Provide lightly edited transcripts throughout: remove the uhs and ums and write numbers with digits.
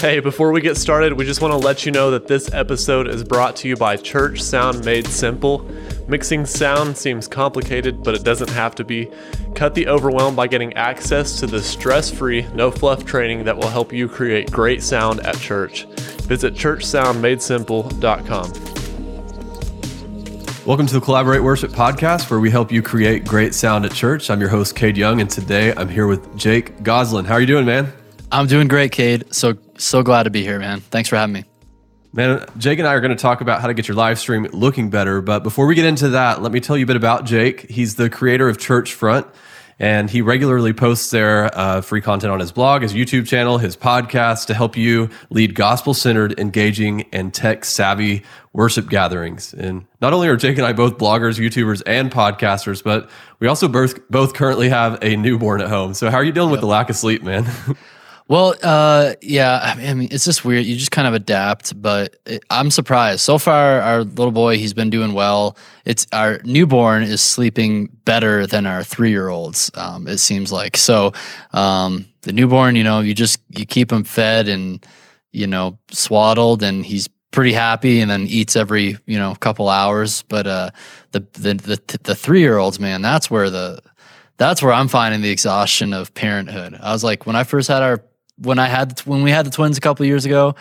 Hey, before we get started, we just want to let you know that this episode is brought to you by Church Sound Made Simple. Mixing sound seems complicated, but it doesn't have to be. Cut the overwhelm by getting access to the stress-free, no-fluff training that will help you create great sound at church. Visit churchsoundmadesimple.com. Welcome to the Collaborate Worship Podcast, where we help you create great sound at church. I'm your host, Cade Young, and today I'm here with Jake Goslin. How are you doing, man? I'm doing great, Cade. So glad to be here, man. Thanks for having me. Man, Jake and I are going to talk about how to get your live stream looking better. But before we get into that, let me tell you a bit about Jake. He's the creator of Church Front, and he regularly posts their free content on his blog, his YouTube channel, his podcast to help you lead gospel-centered, engaging, and tech-savvy worship gatherings. And not only are Jake and I both bloggers, YouTubers, and podcasters, but we also both currently have a newborn at home. So how are you dealing with the lack of sleep, man? Well, yeah, I mean, it's just weird. You just kind of adapt, but I'm surprised. So far, our little boy, he's been doing well. Our newborn is sleeping better than our 3-year-olds, it seems like. So the newborn, you keep him fed and, swaddled, and he's pretty happy, and then eats every, couple hours. But the 3-year-olds, man, that's where I'm finding the exhaustion of parenthood. I was like, when we had the twins a couple of years ago,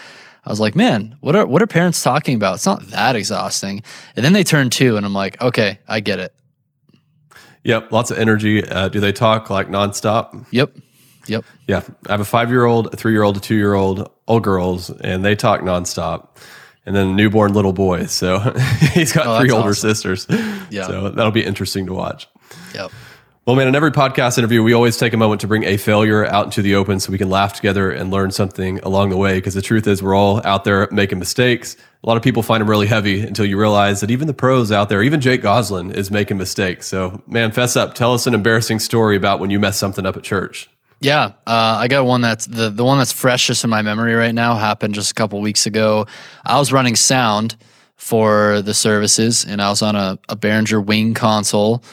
I was like, man, what are parents talking about? It's not that exhausting. And then they turn 2, and I'm like, okay, I get it. Yep, lots of energy. Do they talk like nonstop? Yep. Yeah, I have a 5-year-old, a 3-year-old, a 2-year-old, all girls, and they talk nonstop. And then a newborn little boy. So he's got 3 older sisters. Yeah. So that'll be interesting to watch. Yep. Well, man, in every podcast interview, we always take a moment to bring a failure out into the open so we can laugh together and learn something along the way. Because the truth is, we're all out there making mistakes. A lot of people find them really heavy until you realize that even the pros out there, even Jake Goslin, is making mistakes. So, man, fess up. Tell us an embarrassing story about when you messed something up at church. Yeah, I got one that's the one that's freshest in my memory right now. Happened just a couple weeks ago. I was running sound for the services, and I was on a Behringer Wing console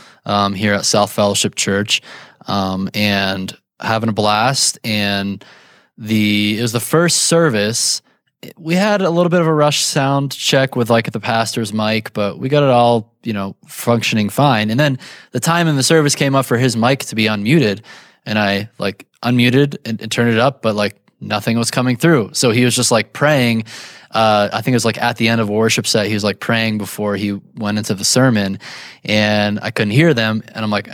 here at South Fellowship Church, and having a blast. And it was the first service. We had a little bit of a rush sound check with the pastor's mic, but we got it all functioning fine. And then the time in the service came up for his mic to be unmuted, and I unmuted and turned it up, but nothing was coming through. So he was just praying. I think it was at the end of a worship set, he was praying before he went into the sermon, and I couldn't hear them. And I'm like,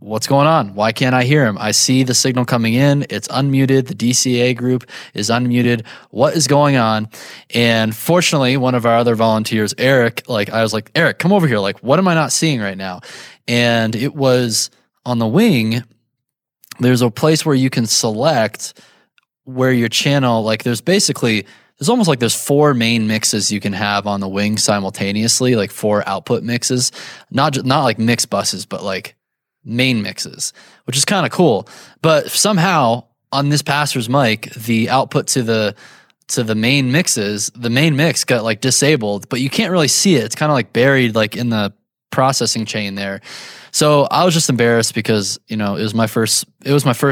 what's going on? Why can't I hear him? I see the signal coming in. It's unmuted. The DCA group is unmuted. What is going on? And fortunately, one of our other volunteers, Eric, I was like, Eric, come over here. What am I not seeing right now? And it was on the wing. There's a place where you can select where your channel, there's almost there's 4 main mixes you can have on the wing simultaneously, 4 output mixes, not mix buses, but main mixes, which is kind of cool. But somehow on this pastor's mic, the output to the main mixes, the main mix got disabled, but you can't really see it. It's kind of buried in the processing chain there. So I was just embarrassed because, it was my first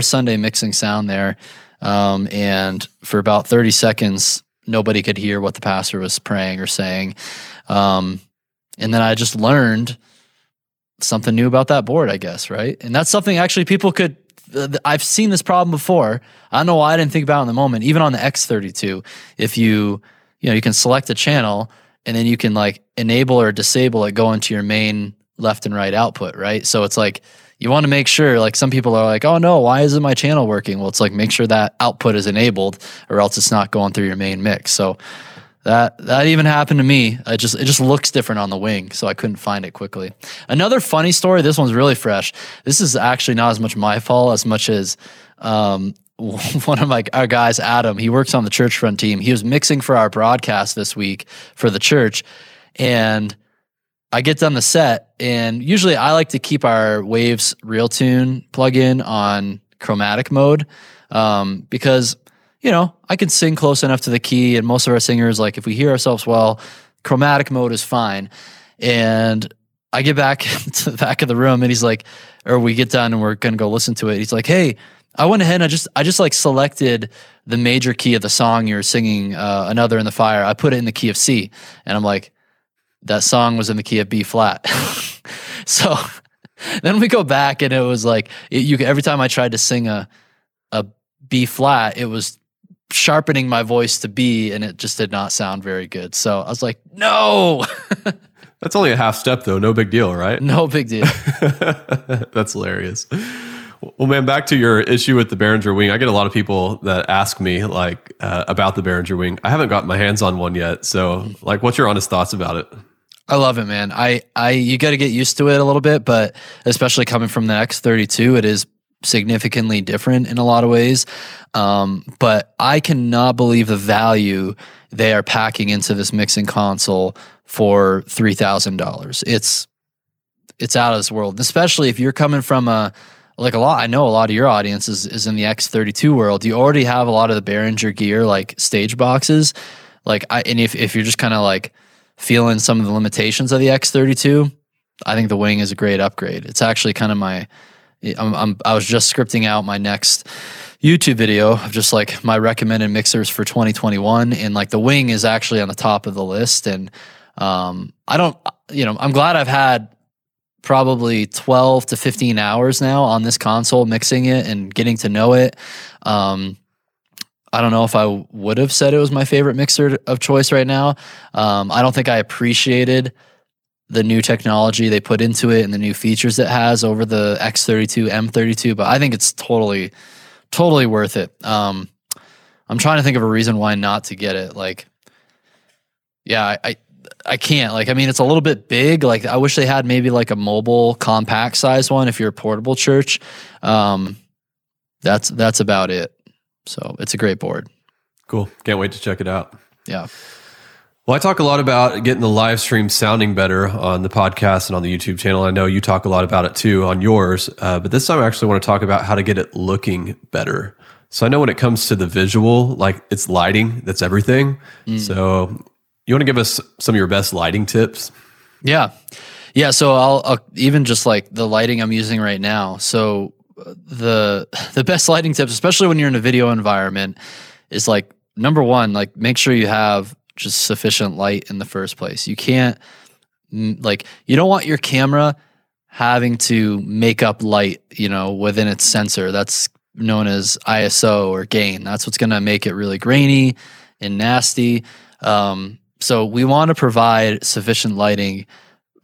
Sunday mixing sound there. And for about 30 seconds, nobody could hear what the pastor was praying or saying. And then I just learned something new about that board, I guess, right? And that's something actually I've seen this problem before. I don't know why I didn't think about it in the moment. Even on the X32, if you can select a channel and then you can enable or disable it going to your main left and right output, right? So it's you want to make sure, some people are oh no, why isn't my channel working? Well, it's make sure that output is enabled or else it's not going through your main mix. So that even happened to me. It just looks different on the wing, so I couldn't find it quickly. Another funny story, this one's really fresh. This is actually not as much my fault as much as one of our guys, Adam, he works on the Church Front team. He was mixing for our broadcast this week for the church, and I get done the set, and usually I like to keep our Waves RealTune plugin on chromatic mode because, I can sing close enough to the key, and most of our singers, if we hear ourselves well, chromatic mode is fine. And I get back to the back of the room, and he's we get done, and we're going to go listen to it. He's like, hey, I went ahead and I just selected the major key of the song you're singing, Another in the Fire, I put it in the key of C. And I'm like, that song was in the key of B flat. So then we go back and it was like, every time I tried to sing a B flat, it was sharpening my voice to B, and it just did not sound very good. So I was like, no. That's only a half step though. No big deal, right? No big deal. That's hilarious. Well, man, back to your issue with the Behringer Wing. I get a lot of people that ask me like about the Behringer Wing. I haven't gotten my hands on one yet. So like, what's your honest thoughts about it? I love it, man. You got to get used to it a little bit, but especially coming from the X32, it is significantly different in a lot of ways. But I cannot believe the value they are packing into this mixing console for $3,000. It's out of this world, especially if you're coming from I know a lot of your audience is in the X32 world. You already have a lot of the Behringer gear, like stage boxes. If you're just kind of like feeling some of the limitations of the X32, I think the Wing is a great upgrade. It's actually kind of I was just scripting out my next YouTube video of just like my recommended mixers for 2021. And like the Wing is actually on the top of the list. And I'm glad I've had probably 12 to 15 hours now on this console, mixing it and getting to know it. I don't know if I would have said it was my favorite mixer of choice right now. I don't think I appreciated the new technology they put into it and the new features it has over the X32, M32, but I think it's totally, totally worth it. I'm trying to think of a reason why not to get it. Like, yeah, I can't. Like, I mean, it's a little bit big. Like, I wish they had maybe like a mobile compact size one if you're a portable church. That's about it. So it's a great board. Cool. Can't wait to check it out. Yeah. Well, I talk a lot about getting the live stream sounding better on the podcast and on the YouTube channel. I know you talk a lot about it too on yours, but this time I actually want to talk about how to get it looking better. So I know when it comes to the visual, like it's lighting, that's everything. Mm. So you want to give us some of your best lighting tips? Yeah. Yeah. So I'll even just like the lighting I'm using right now. So the best lighting tips, especially when you're in a video environment, is like, number one, like make sure you have just sufficient light in the first place. You can't, like, you don't want your camera having to make up light, within its sensor. That's known as ISO or gain. That's what's going to make it really grainy and nasty. So we want to provide sufficient lighting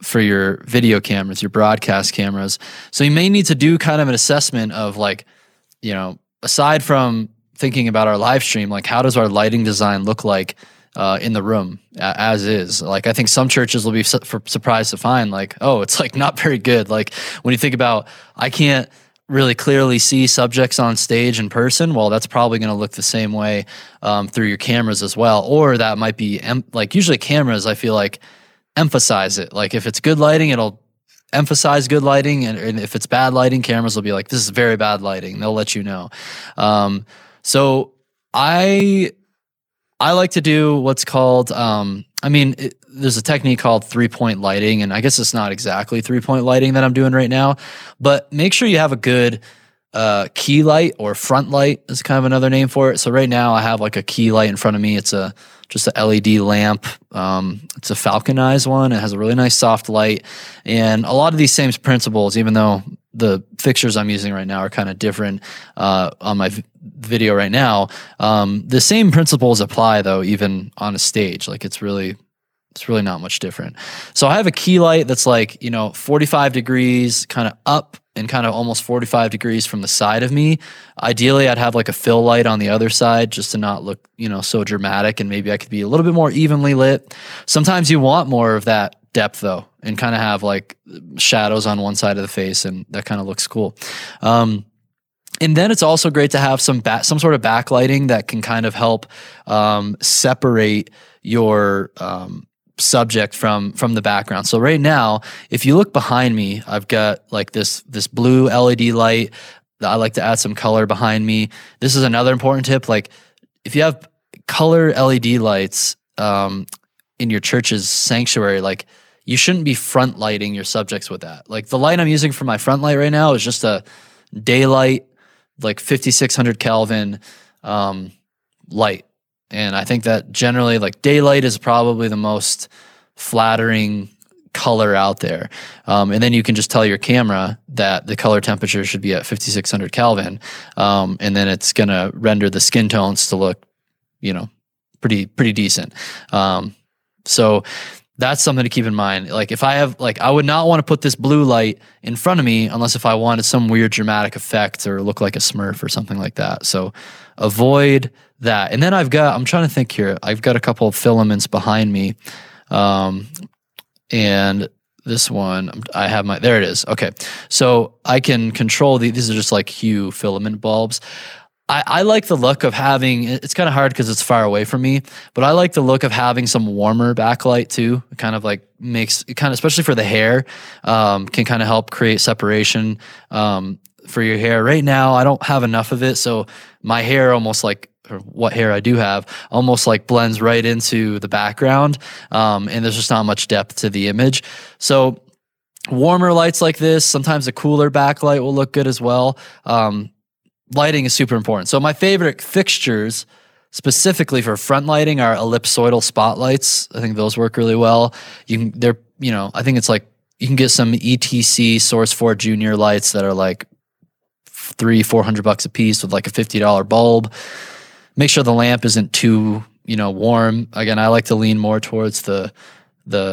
for your video cameras, your broadcast cameras. So you may need to do kind of an assessment of like, aside from thinking about our live stream, like how does our lighting design look like in the room as is. Like, I think some churches will be surprised to find like, oh, it's like not very good. Like when you think about, I can't really clearly see subjects on stage in person. Well, that's probably going to look the same way through your cameras as well. Or that might be like usually cameras, I feel like emphasize it. Like if it's good lighting, it'll emphasize good lighting. And if it's bad lighting, cameras will be like, this is very bad lighting. They'll let you know. So I like to do what's called, there's a technique called three-point lighting, and I guess it's not exactly three-point lighting that I'm doing right now, but make sure you have a good key light, or front light is kind of another name for it. So right now I have like a key light in front of me. It's just a LED lamp. It's a falconized one. It has a really nice soft light. And a lot of these same principles, even though the fixtures I'm using right now are kind of different on my video right now. The same principles apply though, even on a stage. Like it's really not much different. So I have a key light that's like, 45 degrees kind of up and kind of almost 45 degrees from the side of me. Ideally, I'd have like a fill light on the other side just to not look, so dramatic, and maybe I could be a little bit more evenly lit. Sometimes you want more of that depth though, and kind of have like shadows on one side of the face, and that kind of looks cool. And then it's also great to have some sort of backlighting that can kind of help separate your subject from the background. So right now, if you look behind me, I've got like this blue LED light that I like to add some color behind me. This is another important tip. Like if you have color LED lights in your church's sanctuary, like you shouldn't be front lighting your subjects with that. Like the light I'm using for my front light right now is just a daylight, like 5,600 Kelvin light. And I think that generally, like, daylight is probably the most flattering color out there. And then you can just tell your camera that the color temperature should be at 5600 Kelvin. And then it's going to render the skin tones to look, you know, pretty decent. So that's something to keep in mind. Like, if I have, like, I would not want to put this blue light in front of me unless if I wanted some weird dramatic effect or look like a Smurf or something like that. So avoid that. And then I'm trying to think here. I've got a couple of filaments behind me. And this one, there it is. Okay. So I can control these are just like hue filament bulbs. I like the look of having, it's kind of hard because it's far away from me, but I like the look of having some warmer backlight too. It kind of like makes, it kind of, especially for the hair, can kind of help create separation for your hair. Right now, I don't have enough of it. So my hair almost like, or what hair I do have, almost like blends right into the background. And there's just not much depth to the image. So warmer lights like this, sometimes a cooler backlight will look good as well. Lighting is super important. So my favorite fixtures specifically for front lighting are ellipsoidal spotlights. I think those work really well. I think it's like you can get some ETC Source 4 Junior lights that are like $400 a piece with like a $50 bulb. Make sure the lamp isn't too, warm. Again, I like to lean more towards the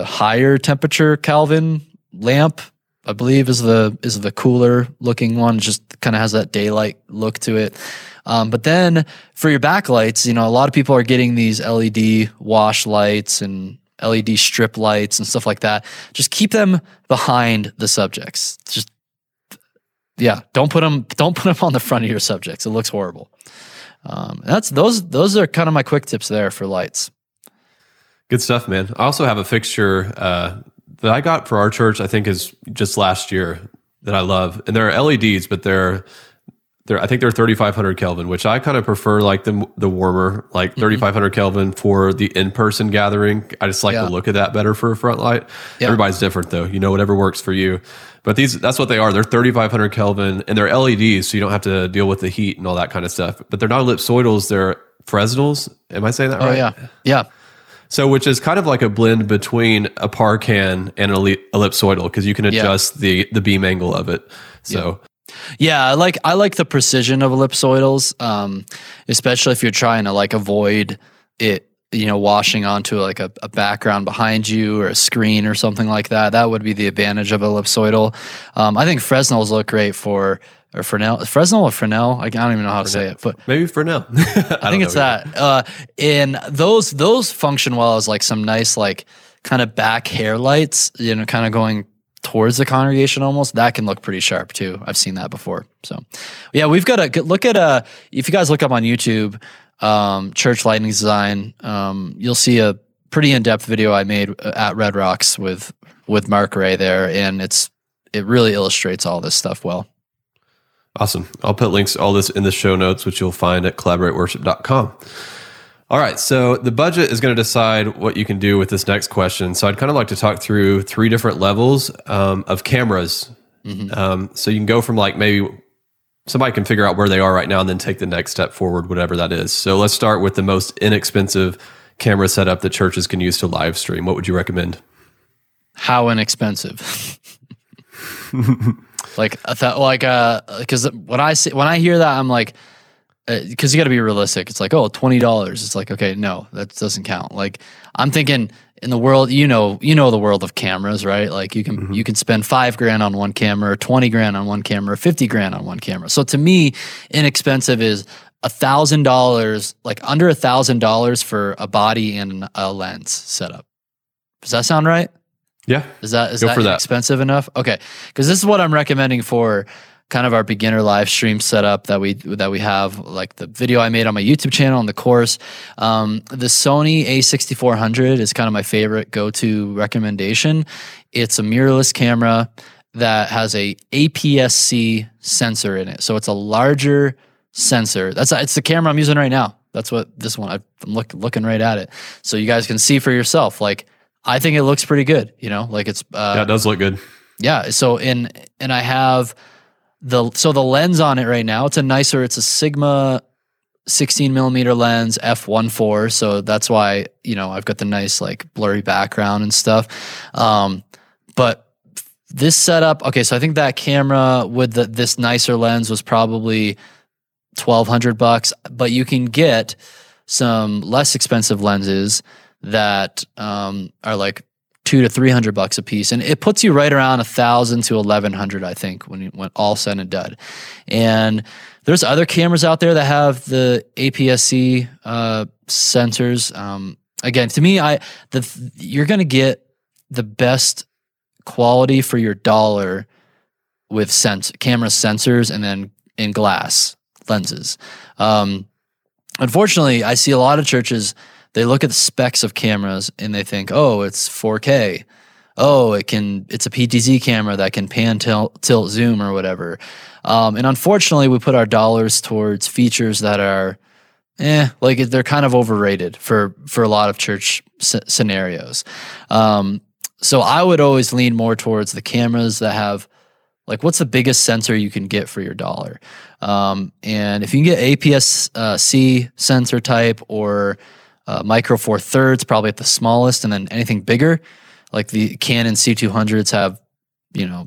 higher temperature Kelvin lamp, I believe, is the cooler looking one. It just kind of has that daylight look to it. But then for your backlights, a lot of people are getting these LED wash lights and LED strip lights and stuff like that. Just keep them behind the subjects. Don't put them on the front of your subjects. It looks horrible. Those are kind of my quick tips there for lights. Good stuff, man. I also have a fixture that I got for our church, I think is just last year, that I love. And there are LEDs, but they're 3,500 Kelvin, which I kind of prefer, like the warmer, like 3,500 Kelvin for the in-person gathering. I just like the look of that better for a front light. Yeah. Everybody's different though, whatever works for you. But that's what they are. They're 3,500 Kelvin and they're LEDs, so you don't have to deal with the heat and all that kind of stuff. But they're not ellipsoidals, they're Fresnels. Am I saying that right? Oh, yeah. Yeah. So, which is kind of like a blend between a Parcan and an ellipsoidal, because you can adjust the beam angle of it. So, I like the precision of ellipsoidals, especially if you're trying to like avoid it, washing onto like a background behind you or a screen or something like that. That would be the advantage of ellipsoidal. I think Fresnels look great for. Or Fresnel? I don't even know how to say it, but maybe Fresnel. I think it's that. And those function well as like some nice like kind of back hair lights, kind of going towards the congregation almost. That can look pretty sharp too. I've seen that before. So yeah, we've got to look at if you guys look up on YouTube, church lighting design, you'll see a pretty in-depth video I made at Red Rocks with Mark Ray there, and it really illustrates all this stuff well. Awesome. I'll put links to all this in the show notes, which you'll find at collaborateworship.com. All right. So the budget is going to decide what you can do with this next question. So I'd kind of like to talk through three different levels of cameras. Mm-hmm. So you can go from like maybe somebody can figure out where they are right now and then take the next step forward, whatever that is. So let's start with the most inexpensive camera setup that churches can use to live stream. What would you recommend? How inexpensive? Because when I hear that, I'm like, because you got to be realistic. It's like, oh, $20. It's like, okay, no, that doesn't count. Like, I'm thinking in the world, the world of cameras, right? Like, you can spend $5,000 on one camera, $20,000 on one camera, $50,000 on one camera. So to me, inexpensive is $1,000, like under $1,000 for a body and a lens setup. Does that sound right? Yeah. Is that expensive enough? Okay. Because this is what I'm recommending for kind of our beginner live stream setup that we have, like the video I made on my YouTube channel and the course. The Sony A6400 is kind of my favorite go-to recommendation. It's a mirrorless camera that has a APS-C sensor in it. So it's a larger sensor. It's the camera I'm using right now. That's what this one, I'm looking right at it. So you guys can see for yourself, like, I think it looks pretty good, like it's... it does look good. Yeah, so and I have the lens on it right now. It's a Sigma 16 millimeter lens, f1.4, so that's why, you know, I've got the nice like blurry background and stuff. But this setup, okay, so I think that camera with this nicer lens was probably $1,200, but you can get some less expensive lenses that are like $200 to $300 a piece, and it puts you right around $1,000 to $1,100, I think, when all said and done. And there's other cameras out there that have the APS-C sensors. Again, to me, you're going to get the best quality for your dollar with camera sensors, and then in glass lenses. Unfortunately, I see a lot of churches. They look at the specs of cameras and they think, oh, it's 4K. Oh, it's a PTZ camera that can pan, tilt, zoom, or whatever. And unfortunately, we put our dollars towards features that are, like they're kind of overrated for a lot of church scenarios. So I would always lean more towards the cameras that have, like, what's the biggest sensor you can get for your dollar? And if you can get APS-C sensor type, or Micro Four Thirds, probably at the smallest, and then anything bigger, like the Canon C200s have,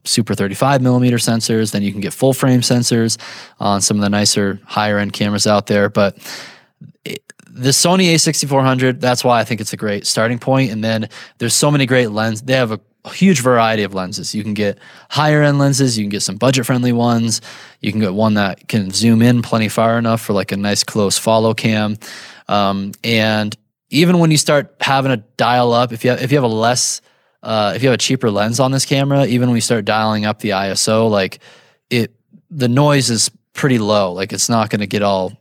super 35 millimeter sensors. Then you can get full frame sensors on some of the nicer, higher end cameras out there. But the Sony A6400, that's why I think it's a great starting point. And then there's so many great lenses. They have a huge variety of lenses. You can get higher end lenses. You can get some budget friendly ones. You can get one that can zoom in plenty far enough for like a nice close follow cam. And even when you start having a dial up, if you have a cheaper lens on this camera, even when you start dialing up the ISO, the noise is pretty low. Like, it's not going to get all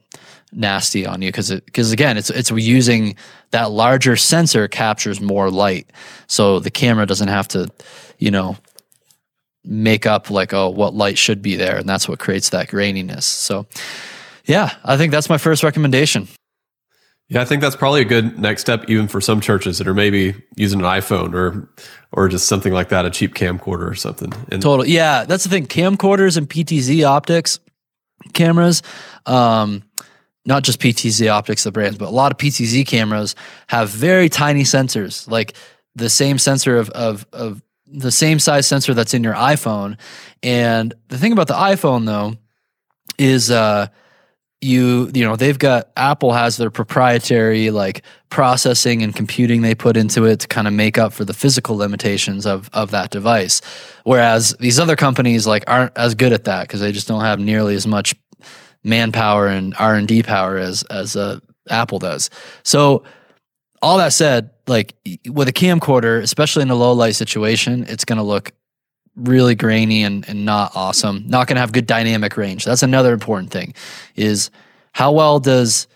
nasty on you because again, it's using that larger sensor, captures more light, so the camera doesn't have to make up like, oh, what light should be there, and that's what creates that graininess. So yeah, I think that's my first recommendation. Yeah, I think that's probably a good next step, even for some churches that are maybe using an iPhone or just something like that, a cheap camcorder or something. Totally, yeah, that's the thing. Camcorders and PTZ optics cameras, not just PTZ optics, the brands, but a lot of PTZ cameras have very tiny sensors, like the same sensor of the same size sensor that's in your iPhone. And the thing about the iPhone though is, they've got, Apple has their proprietary like processing and computing they put into it to kind of make up for the physical limitations of that device. Whereas these other companies like aren't as good at that because they just don't have nearly as much manpower and R&D power as Apple does. So all that said, like with a camcorder, especially in a low light situation, it's going to look really grainy and not awesome. Not going to have good dynamic range. That's another important thing, is how well does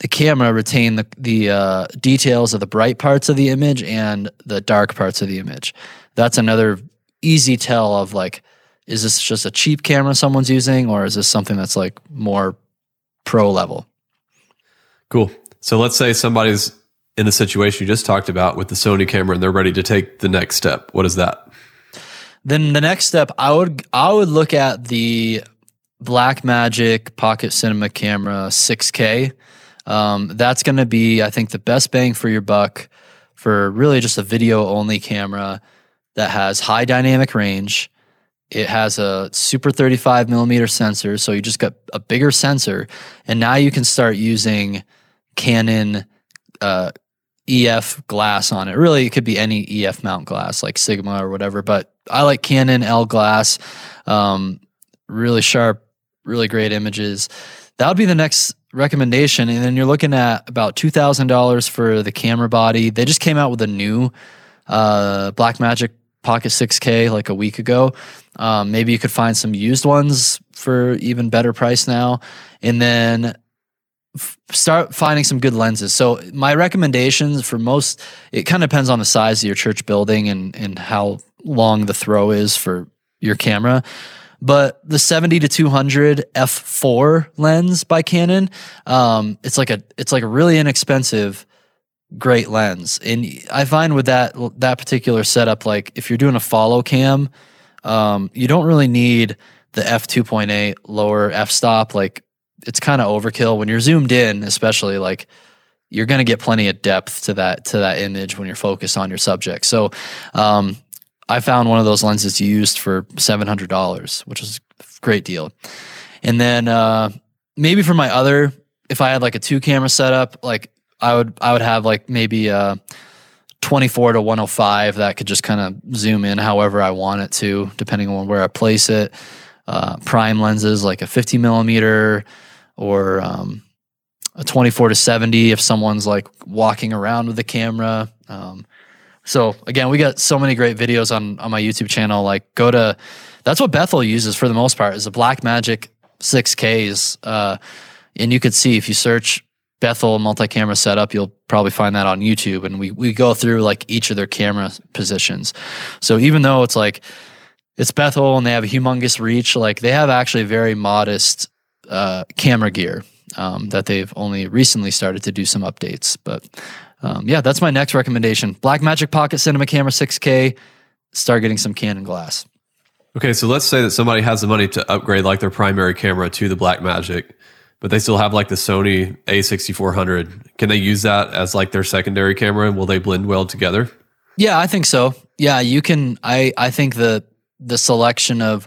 the camera retain the details of the bright parts of the image and the dark parts of the image. That's another easy tell of like, is this just a cheap camera someone's using, or is this something that's like more pro level? Cool. So let's say somebody's in the situation you just talked about with the Sony camera and they're ready to take the next step. What is that? Then the next step, I would look at the Blackmagic Pocket Cinema Camera 6K. That's going to be, I think, the best bang for your buck for really just a video-only camera that has high dynamic range. It has a super 35 millimeter sensor, so you just got a bigger sensor, and now you can start using Canon EF glass on it. Really, it could be any EF mount glass, like Sigma or whatever, but I like Canon L glass. Really sharp, really great images. That would be the next recommendation. And then you're looking at about $2,000 for the camera body. They just came out with a new Blackmagic Pocket 6K like a week ago. Maybe you could find some used ones for even better price now. And then start finding some good lenses. So my recommendations for most, it kind of depends on the size of your church building and how long the throw is for your camera. But the 70-200 f4 lens by Canon, it's like a really inexpensive, great lens. And I find with that particular setup, like if you're doing a follow cam, you don't really need the f2.8 lower f-stop. Like it's kind of overkill when you're zoomed in, especially. Like, you're going to get plenty of depth to that image when you're focused on your subject. So, I found one of those lenses used for $700, which was a great deal. And then, maybe for my other, if I had like a 2-camera setup, like I would have like maybe a 24 to 105 that could just kind of zoom in however I want it to, depending on where I place it. Prime lenses like a 50 millimeter or, a 24 to 70 if someone's like walking around with the camera. So again, we got so many great videos on my YouTube channel. Like, go to, that's what Bethel uses for the most part, is the Blackmagic 6Ks. And you could see, if you search Bethel multi-camera setup, you'll probably find that on YouTube. And we go through like each of their camera positions. So even though it's like, it's Bethel and they have a humongous reach, like they have actually very modest camera gear. That they've only recently started to do some updates. But yeah, that's my next recommendation. Blackmagic Pocket Cinema Camera 6K. Start getting some Canon glass. Okay, so let's say that somebody has the money to upgrade like their primary camera to the Blackmagic, but they still have like the Sony A6400. Can they use that as like their secondary camera, and will they blend well together? Yeah, I think so. Yeah, you can. I think the selection of,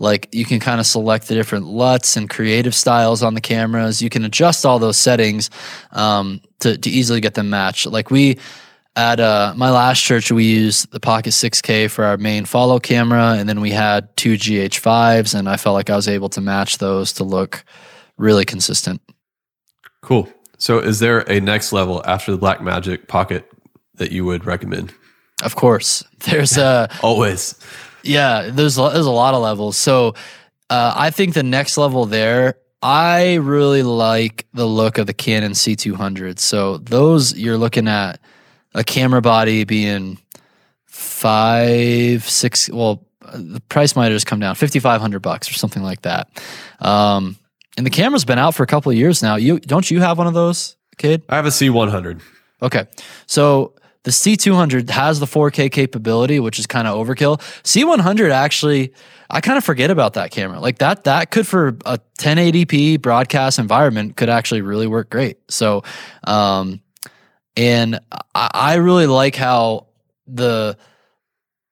like, you can kind of select the different LUTs and creative styles on the cameras. You can adjust all those settings to easily get them matched. Like, we, at my last church, we used the Pocket 6K for our main follow camera, and then we had 2 GH5s, and I felt like I was able to match those to look really consistent. Cool. So is there a next level after the Blackmagic Pocket that you would recommend? Of course. There's a... Always. Yeah, there's a lot of levels. So I think the next level there, I really like the look of the Canon C200. So those, you're looking at a camera body being 5, 6. Well, the price might have just come down, $5,500 or something like that. And the camera's been out for a couple of years now. Don't you have one of those, Cade? I have a C100. Okay, so. The C200 has the 4K capability, which is kind of overkill. C100 actually, I kind of forget about that camera. Like that could, for a 1080p broadcast environment, could actually really work great. So, and I really like how the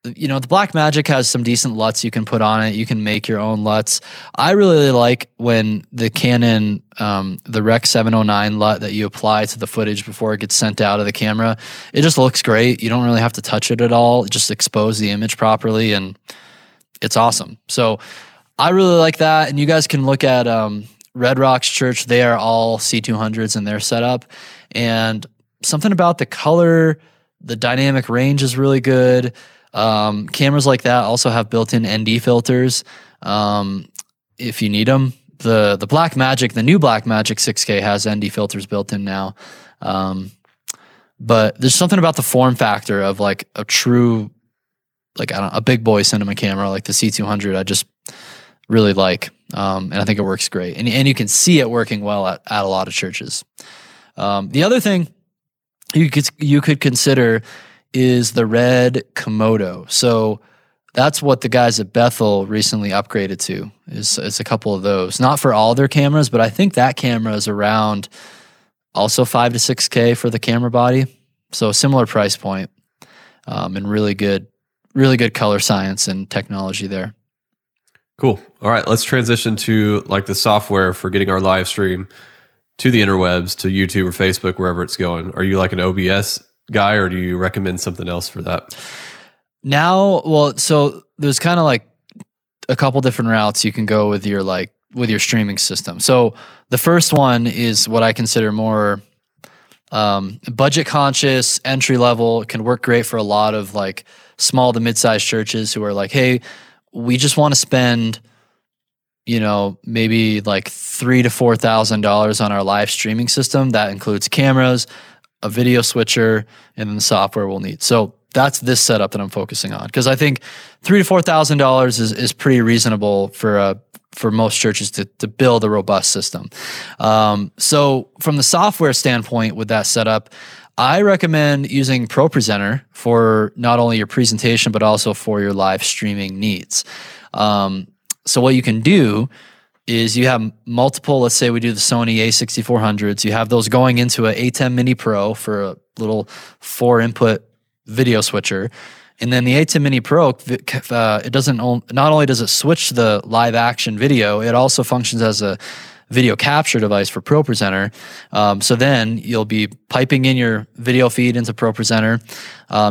Blackmagic has some decent LUTs you can put on it. You can make your own LUTs. I really like when the Canon, the Rec. 709 LUT that you apply to the footage before it gets sent out of the camera, it just looks great. You don't really have to touch it at all. It just exposes the image properly, and it's awesome. So I really like that. And you guys can look at Red Rocks Church. They are all C200s in their setup. And something about the color, the dynamic range is really good. Cameras like that also have built-in ND filters if you need them. The Blackmagic, the new Blackmagic 6K has ND filters built in now. But there's something about the form factor of like a true, like, I don't know, a big boy cinema camera like the C200. I just really like, and I think it works great. And you can see it working well at a lot of churches. The other thing you could consider is the Red Komodo. So that's what the guys at Bethel recently upgraded to. It's a couple of those. Not for all their cameras, but I think that camera is around also 5 to 6K for the camera body. So similar price point, and really good color science and technology there. Cool. All right, let's transition to like the software for getting our live stream to the interwebs, to YouTube or Facebook, wherever it's going. Are you like an OBS guy, or do you recommend something else for that? Now, well, so there's kind of like a couple different routes you can go with your streaming system. So the first one is what I consider more budget conscious, entry level. It can work great for a lot of like small to mid-sized churches who are like, hey, we just want to spend, you know, maybe like $3,000 to $4,000 on our live streaming system. That includes cameras, a video switcher, and then the software we'll need. So that's this setup that I'm focusing on, because I think $3,000 to $4,000 is pretty reasonable for most churches to build a robust system. So from the software standpoint with that setup, I recommend using ProPresenter for not only your presentation but also for your live streaming needs. So what you can do is you have multiple, let's say we do the Sony A6400s, you have those going into an ATEM mini pro for a little 4-input video switcher. And then the ATEM mini pro, it doesn't, not only does it switch the live action video, it also functions as a video capture device for ProPresenter. So then you'll be piping in your video feed into ProPresenter.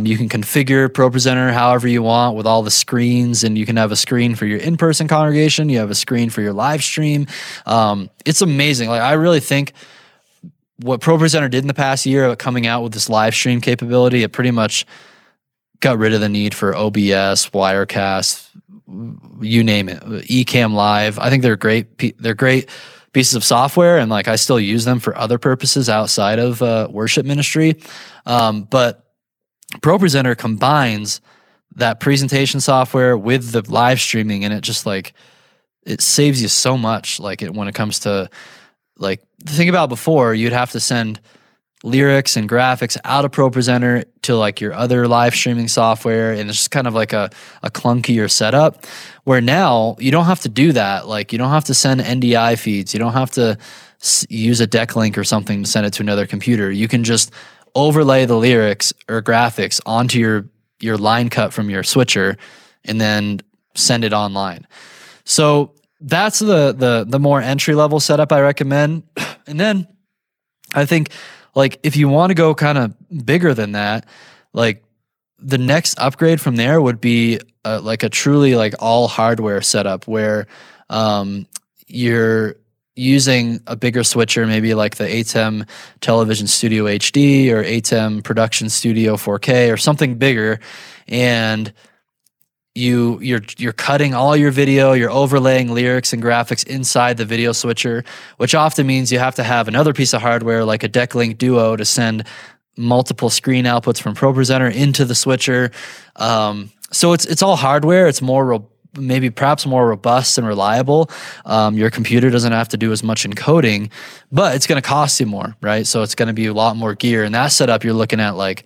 You can configure ProPresenter however you want with all the screens, and you can have a screen for your in-person congregation. You have a screen for your live stream. It's amazing. Like, I really think what ProPresenter did in the past year, coming out with this live stream capability, it pretty much got rid of the need for OBS, Wirecast, you name it, Ecamm Live. I think they're great pieces of software, and like I still use them for other purposes outside of worship ministry. But ProPresenter combines that presentation software with the live streaming, and it just like it saves you so much. Like when it comes to like think about before, you'd have to send lyrics and graphics out of ProPresenter to like your other live streaming software, and it's just kind of like a clunkier setup, where now you don't have to do that. Like you don't have to send NDI feeds, you don't have to use a DeckLink or something to send it to another computer. You can just overlay the lyrics or graphics onto your line cut from your switcher and then send it online. So that's the more entry level setup I recommend. And then I think, like, if you want to go kind of bigger than that, like the next upgrade from there would be like a truly like all hardware setup where you're using a bigger switcher, maybe like the ATEM Television Studio HD or ATEM Production Studio 4K or something bigger, and you're cutting all your video, you're overlaying lyrics and graphics inside the video switcher, which often means you have to have another piece of hardware like a DeckLink Duo to send multiple screen outputs from ProPresenter into the switcher. So it's all hardware. It's more perhaps more robust and reliable. Your computer doesn't have to do as much encoding, but it's going to cost you more, right? So it's going to be a lot more gear. And that setup, you're looking at like,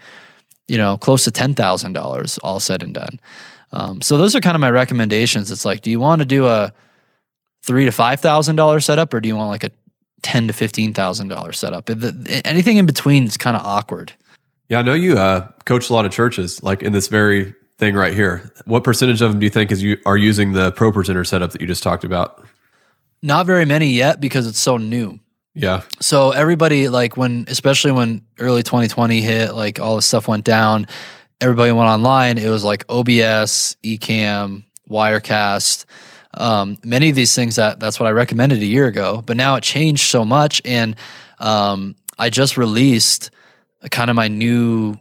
you know, close to $10,000 all said and done. So those are kind of my recommendations. It's like, do you want to do a $3,000 to $5,000 setup, or do you want like a $10,000 to $15,000 setup? Anything in between is kind of awkward. Yeah, I know you coach a lot of churches, like in this very thing right here. What percentage of them do you think are using the ProPresenter setup that you just talked about? Not very many yet, because it's so new. Yeah. So everybody, like especially when early 2020 hit, like all this stuff went down. Everybody went online. It was like OBS, Ecamm, Wirecast, many of these things that's what I recommended a year ago, but now it changed so much. And I just released kind of my new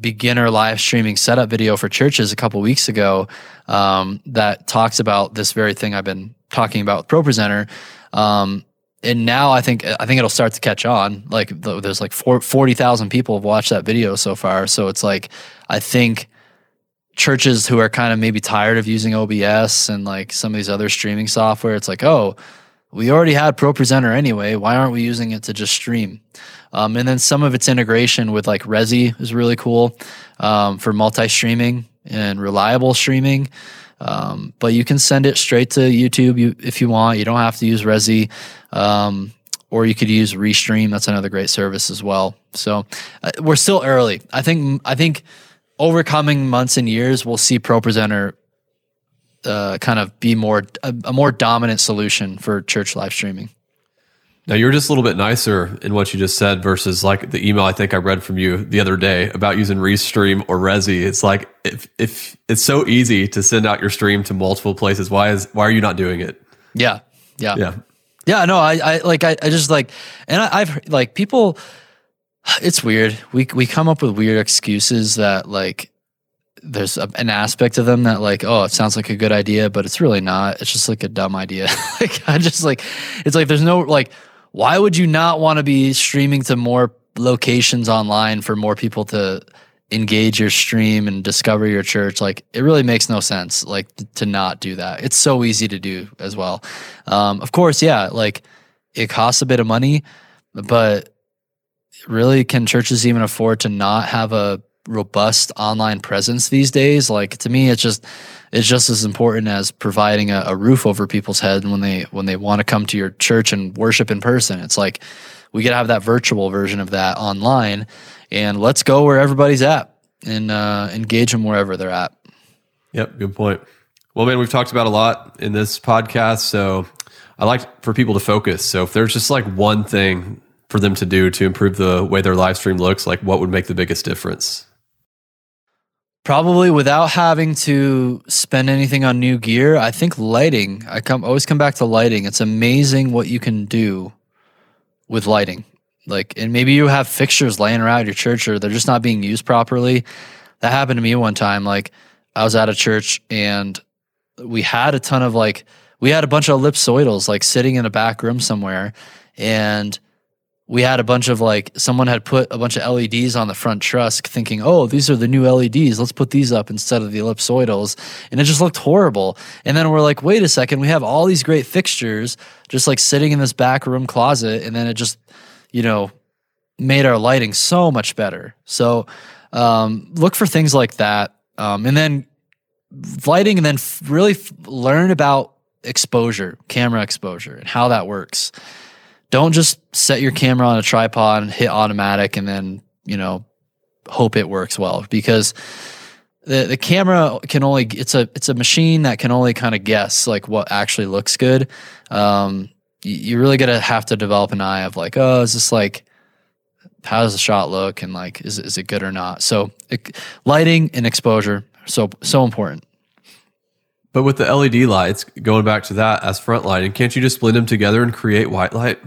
beginner live streaming setup video for churches a couple weeks ago that talks about this very thing I've been talking about with ProPresenter. And now I think it'll start to catch on. Like there's like 40,000 people have watched that video so far. So it's like, I think churches who are kind of maybe tired of using OBS and like some of these other streaming software, it's like, oh, we already had ProPresenter anyway. Why aren't we using it to just stream? And then some of its integration with like Rezi is really cool for multi-streaming and reliable streaming. But you can send it straight to YouTube if you want. You don't have to use Rezi, or you could use Restream. That's another great service as well. So we're still early. I think over coming months and years, we'll see ProPresenter kind of be a more dominant solution for church live streaming. Now, you're just a little bit nicer in what you just said versus like the email I think I read from you the other day about using Restream or Rezi. It's like, if it's so easy to send out your stream to multiple places, why are you not doing it? Yeah. No, I've people, it's weird. We come up with weird excuses that like, there's an aspect of them that like, oh, it sounds like a good idea, but it's really not. It's just like a dumb idea. Like I just like, it's like, there's no like, why would you not want to be streaming to more locations online for more people to engage your stream and discover your church? Like, it really makes no sense, like, to not do that. It's so easy to do as well. Of course, yeah, like, it costs a bit of money, but really, can churches even afford to not have a robust online presence these days, like, to me, it's just as important as providing a roof over people's head when they want to come to your church and worship in person. It's like, we got to have that virtual version of that online, and let's go where everybody's at and engage them wherever they're at. Yep, good point. Well, man, we've talked about a lot in this podcast, so I like for people to focus. So if there's just like one thing for them to do to improve the way their live stream looks, like what would make the biggest difference? Probably without having to spend anything on new gear, I think lighting. I always come back to lighting. It's amazing what you can do with lighting. Like, and maybe you have fixtures laying around your church or they're just not being used properly. That happened to me one time. Like, I was at a church and we had a bunch of ellipsoidals like sitting in a back room somewhere, and we had a bunch of like, someone had put a bunch of LEDs on the front truss thinking, oh, these are the new LEDs. Let's put these up instead of the ellipsoidals. And it just looked horrible. And then we're like, wait a second, we have all these great fixtures just like sitting in this back room closet. And then it just, you know, made our lighting so much better. So look for things like that. And then lighting, and then really learn about exposure, camera exposure, and how that works. Don't just set your camera on a tripod and hit automatic and then, you know, hope it works well, because the camera can only, it's a machine that can only kind of guess like what actually looks good. You really got to have to develop an eye of like, oh, is this like, how does the shot look? And like, is it good or not? So lighting and exposure, so important. But with the LED lights, going back to that as front lighting, can't you just blend them together and create white light?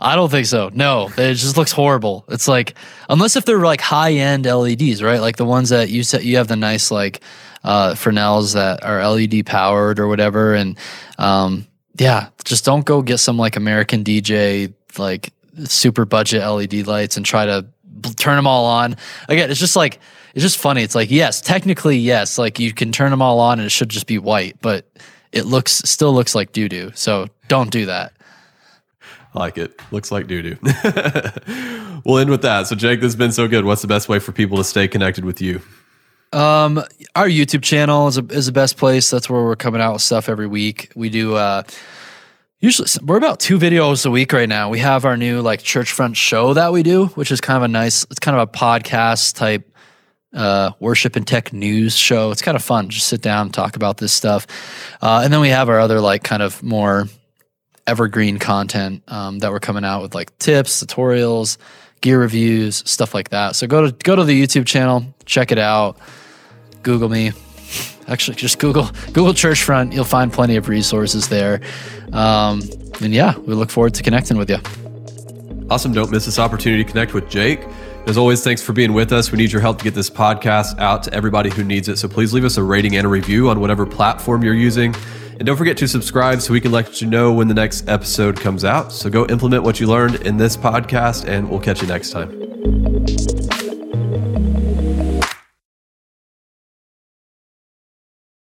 I don't think so. No, it just looks horrible. It's like, unless if they're like high-end LEDs, right? Like the ones that you set, you have the nice like Fresnels that are LED powered or whatever. And yeah, just don't go get some like American DJ like super budget LED lights and try to turn them all on. Again, it's just like, it's just funny. It's like, yes, technically, yes, like you can turn them all on and it should just be white, but it still looks like doo-doo. So don't do that. I like it. Looks like doo-doo. We'll end with that. So Jake, this has been so good. What's the best way for people to stay connected with you? Our YouTube channel is the best place. That's where we're coming out with stuff every week. We do, usually we're about 2 videos a week right now. We have our new like Church Front show that we do, which is kind of a nice, it's kind of a podcast type worship and tech news show. It's kind of fun. Just sit down and talk about this stuff. And then we have our other like kind of more evergreen content that we're coming out with, like tips, tutorials, gear reviews, stuff like that. So go to the YouTube channel, check it out. Google me. Actually, just Google Church Front. You'll find plenty of resources there. And yeah, we look forward to connecting with you. Awesome. Don't miss this opportunity to connect with Jake. As always, thanks for being with us. We need your help to get this podcast out to everybody who needs it. So please leave us a rating and a review on whatever platform you're using. And don't forget to subscribe so we can let you know when the next episode comes out. So go implement what you learned in this podcast, and we'll catch you next time.